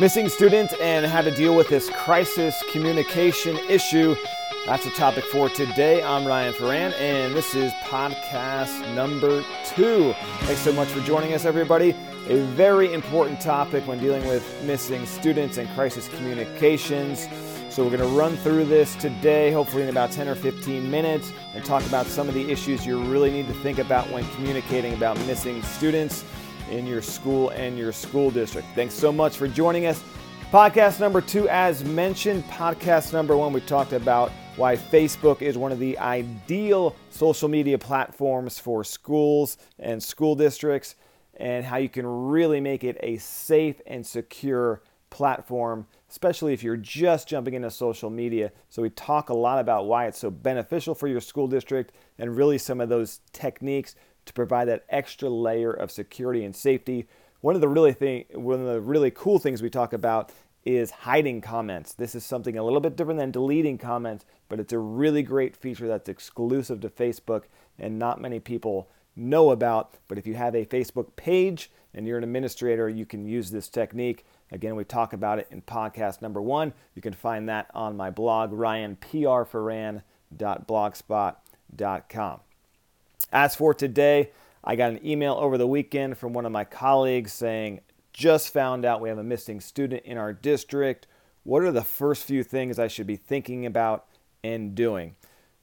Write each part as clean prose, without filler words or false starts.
Missing student and how to deal with this crisis communication issue. That's the topic for today. I'm Ryan Ferran, and this is podcast number 2. Thanks so much for joining us, everybody. A very important topic when dealing with missing students and crisis communications. So we're going to run through this today, hopefully in about 10 or 15 minutes, and talk about some of the issues you really need to think about when communicating about missing students in your school and your school district. Thanks so much for joining us. Podcast number 2, as mentioned. Podcast number 1, we talked about why Facebook is one of the ideal social media platforms for schools and school districts, and how you can really make it a safe and secure platform, especially if you're just jumping into social media. So we talk a lot about why it's so beneficial for your school district and really some of those techniques to provide that extra layer of security and safety. One of the really cool things we talk about is hiding comments. This is something a little bit different than deleting comments, but it's a really great feature that's exclusive to Facebook and not many people know about. But if you have a Facebook page and you're an administrator, you can use this technique. Again, we talk about it in podcast number 1. You can find that on my blog, RyanPRForan.blogspot.com. As for today, I got an email over the weekend from one of my colleagues saying, just found out we have a missing student in our district. What are the first few things I should be thinking about and doing?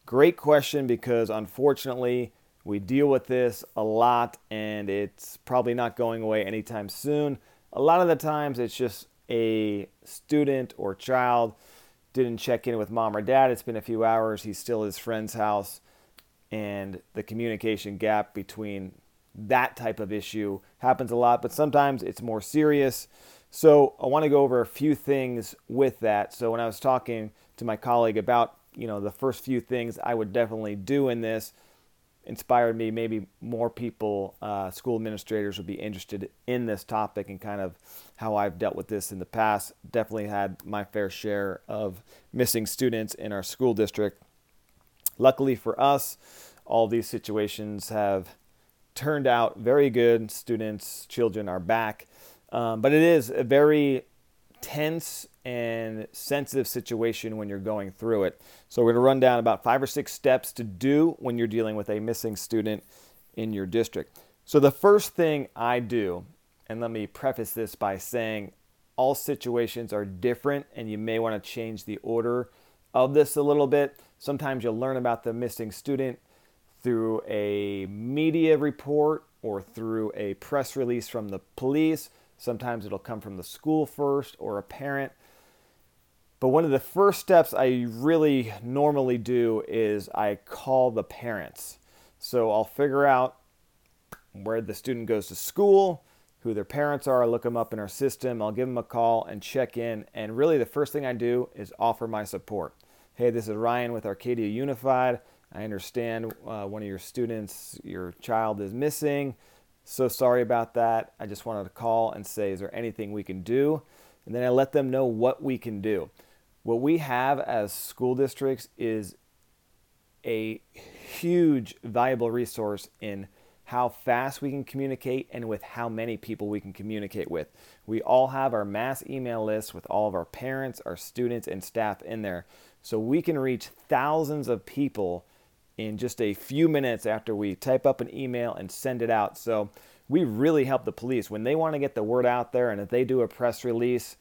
Great question, because unfortunately, we deal with this a lot and it's probably not going away anytime soon. A lot of the times it's just a student or child didn't check in with mom or dad. It's been a few hours. He's still at his friend's house. And the communication gap between that type of issue happens a lot, but sometimes it's more serious. So I want to go over a few things with that. So when I was talking to my colleague about, the first few things I would definitely do in this, inspired me maybe more people, school administrators would be interested in this topic and kind of how I've dealt with this in the past. Definitely had my fair share of missing students in our school district. Luckily for us, all these situations have turned out very good. Students, children are back. But it is a very tense and sensitive situation when you're going through it. So we're going to run down about 5 or 6 steps to do when you're dealing with a missing student in your district. So the first thing I do, and let me preface this by saying all situations are different and you may want to change the order of this a little bit. Sometimes you'll learn about the missing student through a media report or through a press release from the police. Sometimes it'll come from the school first or a parent. But one of the first steps I really normally do is I call the parents. So I'll figure out where the student goes to school, who their parents are. I look them up in our system. I'll give them a call and check in. And really the first thing I do is offer my support. Hey, this is Ryan with Arcadia Unified. I understand one of your students, your child is missing. So sorry about that. I just wanted to call and say, is there anything we can do? And then I let them know what we can do. What we have as school districts is a huge valuable resource in how fast we can communicate and with how many people we can communicate with. We all have our mass email lists with all of our parents, our students, and staff in there. So we can reach thousands of people in just a few minutes after we type up an email and send it out. So we really help the police. When they want to get the word out there and if they do a press release,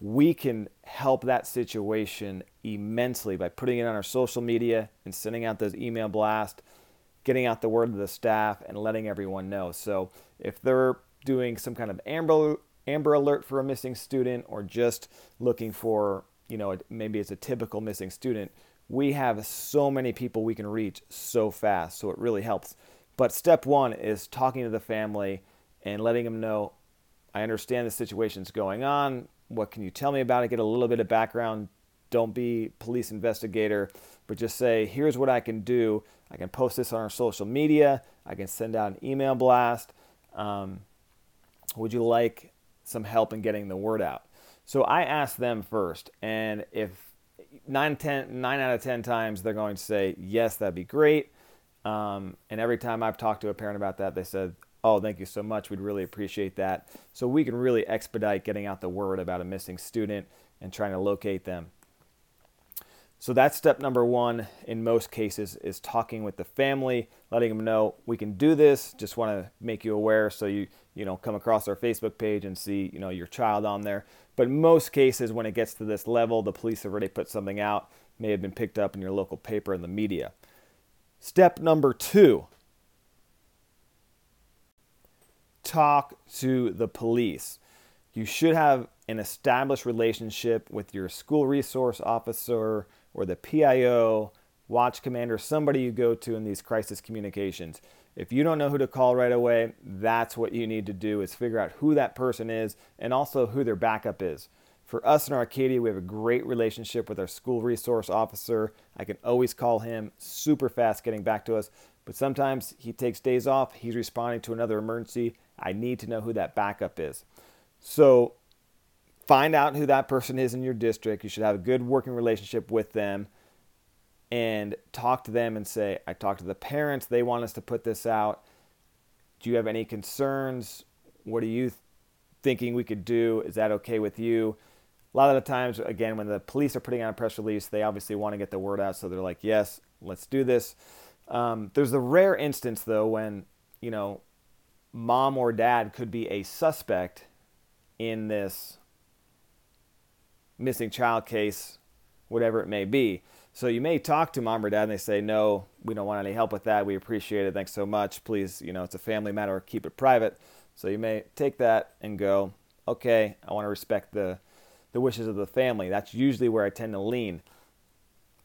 we can help that situation immensely by putting it on our social media and sending out those email blasts, getting out the word to the staff and letting everyone know. So if they're doing some kind of Amber Alert for a missing student or just looking for maybe it's a typical missing student. We have so many people we can reach so fast, so it really helps. But step 1 is talking to the family and letting them know, I understand the situation's going on. What can you tell me about it? Get a little bit of background. Don't be police investigator, but just say, here's what I can do. I can post this on our social media. I can send out an email blast. Would you like some help in getting the word out? So I ask them first, and if 9 out of 10 times they're going to say, yes, that'd be great. And every time I've talked to a parent about that, they said, Oh, thank you so much. We'd really appreciate that. So we can really expedite getting out the word about a missing student and trying to locate them. So that's step number one in most cases, is talking with the family, letting them know we can do this. Just want to make you aware so you come across our Facebook page and see, you know, your child on there. But in most cases, when it gets to this level, the police have already put something out, may have been picked up in your local paper and the media. Step number two, talk to the police. You should have an established relationship with your school resource officer or the PIO, watch commander, somebody you go to in these crisis communications. If you don't know who to call right away, that's what you need to do, is figure out who that person is and also who their backup is. For us in Arcadia, we have a great relationship with our school resource officer. I can always call him, super fast getting back to us, but sometimes he takes days off, he's responding to another emergency. I need to know who that backup is. So find out who that person is in your district. You should have a good working relationship with them and talk to them and say, I talked to the parents. They want us to put this out. Do you have any concerns? What are you thinking we could do? Is that okay with you? A lot of the times, again, when the police are putting out a press release, they obviously want to get the word out. So they're like, yes, let's do this. There's the rare instance, though, when, you know, mom or dad could be a suspect in this missing child case, whatever it may be. So you may talk to mom or dad and they say, no, we don't want any help with that. We appreciate it. Thanks so much. Please, you know, it's a family matter. Keep it private. So you may take that and go, okay, I want to respect the wishes of the family. That's usually where I tend to lean.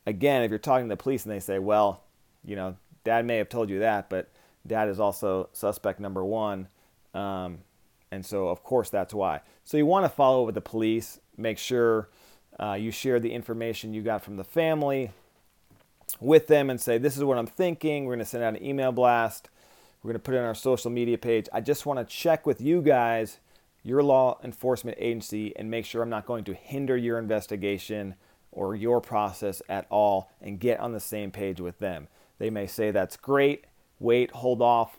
Again, if you're talking to the police and they say, well, you know, dad may have told you that, but dad is also suspect number one. And so, of course, that's why. So you want to follow up with the police. Make sure you share the information you got from the family with them and say, this is what I'm thinking. We're going to send out an email blast. We're going to put it on our social media page. I just want to check with you guys, your law enforcement agency, and make sure I'm not going to hinder your investigation or your process at all, and get on the same page with them. They may say, that's great. Wait, hold off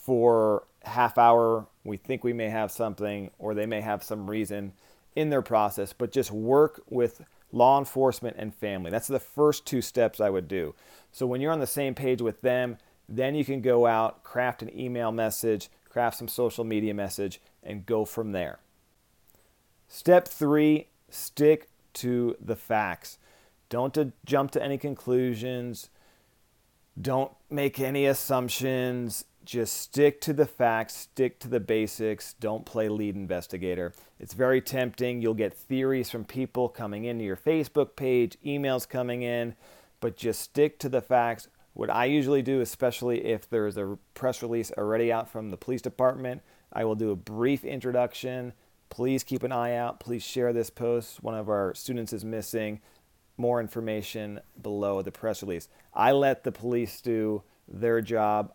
for half hour, we think we may have something, or they may have some reason in their process, but just work with law enforcement and family. That's the first two steps I would do. So when you're on the same page with them, then you can go out, craft an email message, craft some social media message, and go from there. Step three, stick to the facts. Don't jump to any conclusions. Don't make any assumptions. Just stick to the facts, stick to the basics, don't play lead investigator. It's very tempting. You'll get theories from people coming into your Facebook page, emails coming in, but just stick to the facts. What I usually do, especially if there is a press release already out from the police department, I will do a brief introduction. Please keep an eye out. Please share this post. One of our students is missing. More information below the press release. I let the police do their job.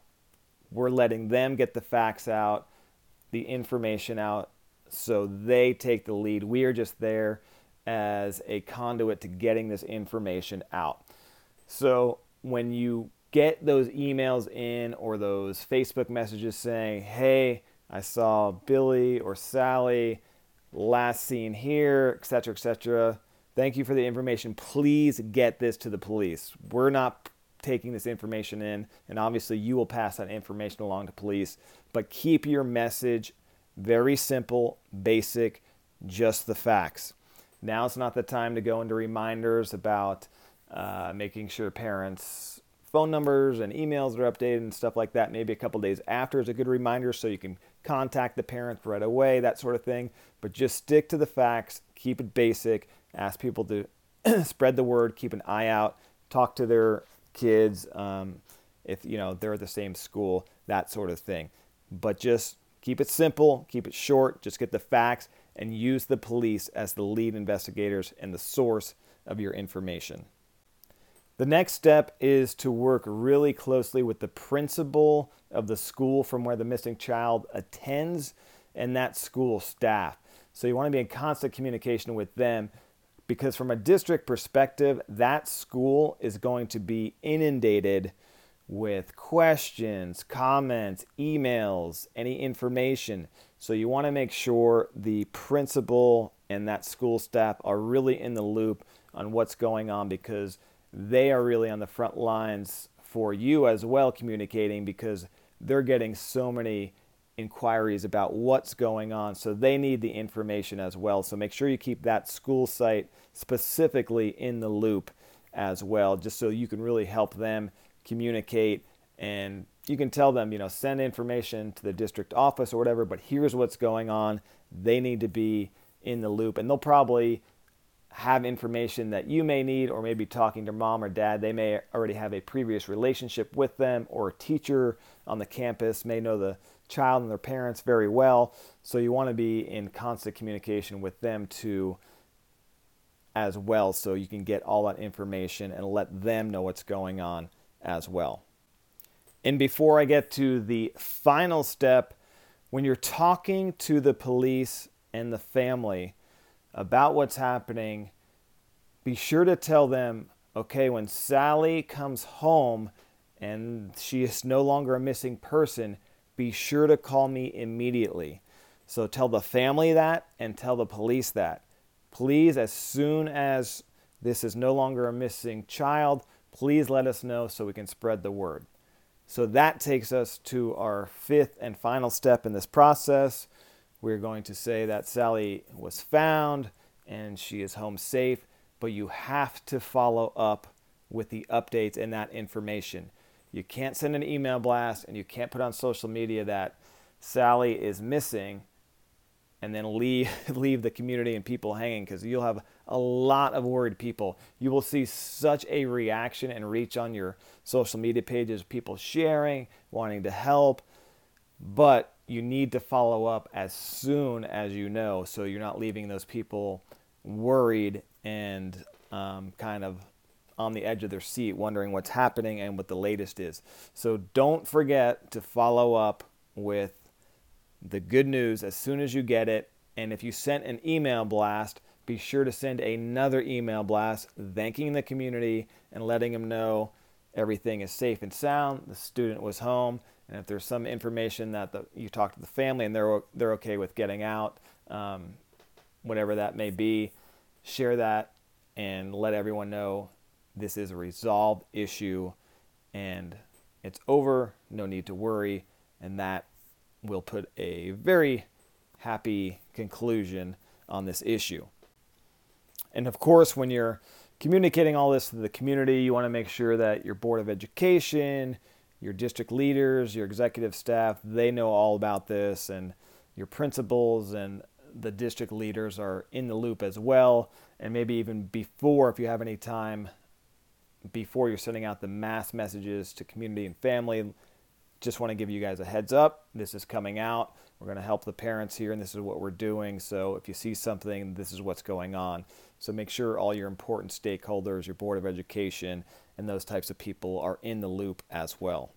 We're letting them get the facts out, the information out, so they take the lead. We are just there as a conduit to getting this information out. So when you get those emails in or those Facebook messages saying, hey, I saw Billy or Sally last seen here, et cetera, et cetera. Thank you for the information. Please get this to the police. We're not taking this information in, and obviously you will pass that information along to police, but keep your message very simple, basic, just the facts. Now it's not the time to go into reminders about making sure parents' phone numbers and emails are updated and stuff like that. Maybe a couple days after is a good reminder so you can contact the parents right away, that sort of thing. But just stick to the facts, keep it basic, ask people to spread the word, keep an eye out, talk to their kids, if you know they're at the same school, that sort of thing. But just keep it simple, keep it short, just get the facts, and use the police as the lead investigators and the source of your information. The next step is to work really closely with the principal of the school from where the missing child attends and that school staff. So you want to be in constant communication with them, because from a district perspective, that school is going to be inundated with questions, comments, emails, any information. So you want to make sure the principal and that school staff are really in the loop on what's going on, because they are really on the front lines for you as well, communicating, because they're getting so many inquiries about what's going on. So they need the information as well. So make sure you keep that school site specifically in the loop as well, just so you can really help them communicate, and you can tell them, you know, send information to the district office or whatever, but here's what's going on. They need to be in the loop, and they'll probably have information that you may need, or maybe talking to mom or dad. They may already have a previous relationship with them, or a teacher on the campus may know the child and their parents very well. So you want to be in constant communication with them too as well, so you can get all that information and let them know what's going on as well. And before I get to the final step, when you're talking to the police and the family about what's happening, be sure to tell them, okay, when Sally comes home and she is no longer a missing person, be sure to call me immediately. So tell the family that, and tell the police that. Please, as soon as this is no longer a missing child, please let us know so we can spread the word. So that takes us to our fifth and final step in this process. We're going to say that Sally was found and she is home safe, but you have to follow up with the updates and that information. You can't send an email blast, and you can't put on social media that Sally is missing and then leave the community and people hanging, because you'll have a lot of worried people. You will see such a reaction and reach on your social media pages, people sharing, wanting to help, but you need to follow up as soon as you know, so you're not leaving those people worried and kind of on the edge of their seat, wondering what's happening and what the latest is. So don't forget to follow up with the good news as soon as you get it. And if you sent an email blast, be sure to send another email blast thanking the community and letting them know everything is safe and sound, the student was home, and if there's some information that you talk to the family and they're okay with getting out, whatever that may be, share that and let everyone know this is a resolved issue and it's over, no need to worry, and that will put a very happy conclusion on this issue. And of course, when you're communicating all this to the community, you want to make sure that your Board of Education, your district leaders, your executive staff, they know all about this, and your principals and the district leaders are in the loop as well. And maybe even before, if you have any time, before you're sending out the mass messages to community and family, just want to give you guys a heads up. This is coming out. We're going to help the parents here, and this is what we're doing. So if you see something, this is what's going on. So make sure all your important stakeholders, your Board of Education, and those types of people are in the loop as well.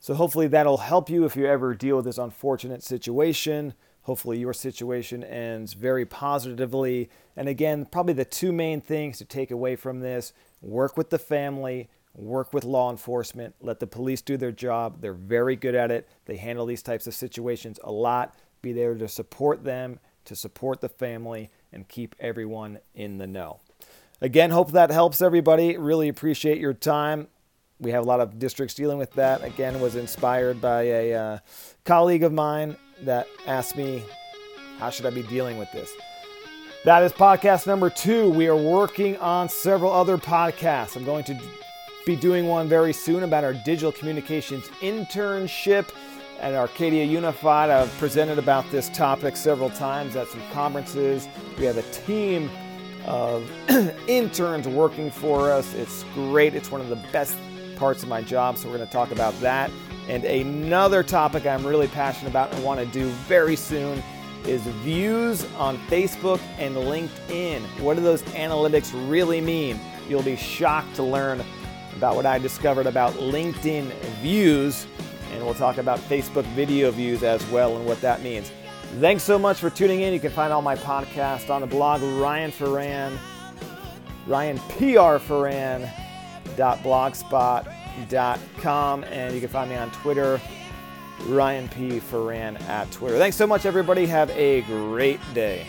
So hopefully that'll help you if you ever deal with this unfortunate situation. Hopefully your situation ends very positively. And again, probably the two main things to take away from this: work with the family, work with law enforcement, let the police do their job. They're very good at it. They handle these types of situations a lot. Be there to support them, to support the family, and keep everyone in the know. Again, hope that helps everybody. Really appreciate your time. We have a lot of districts dealing with that. Again, was inspired by a colleague of mine that asked me, how should I be dealing with this? That is podcast number 2. We are working on several other podcasts. I'm going to be doing one very soon about our digital communications internship at Arcadia Unified. I've presented about this topic several times at some conferences. We have a team of interns working for us. It's great. It's one of the best parts of my job. So we're going to talk about that. And another topic I'm really passionate about and want to do very soon is views on Facebook and LinkedIn. What do those analytics really mean? You'll be shocked to learn about what I discovered about LinkedIn views. And we'll talk about Facebook video views as well and what that means. Thanks so much for tuning in. You can find all my podcasts on the blog, Ryan Ferran, RyanPRForan.blogspot.com. RyanPRForan.com, and you can find me on Twitter, RyanPFerran at Twitter. Thanks so much, everybody. Have a great day.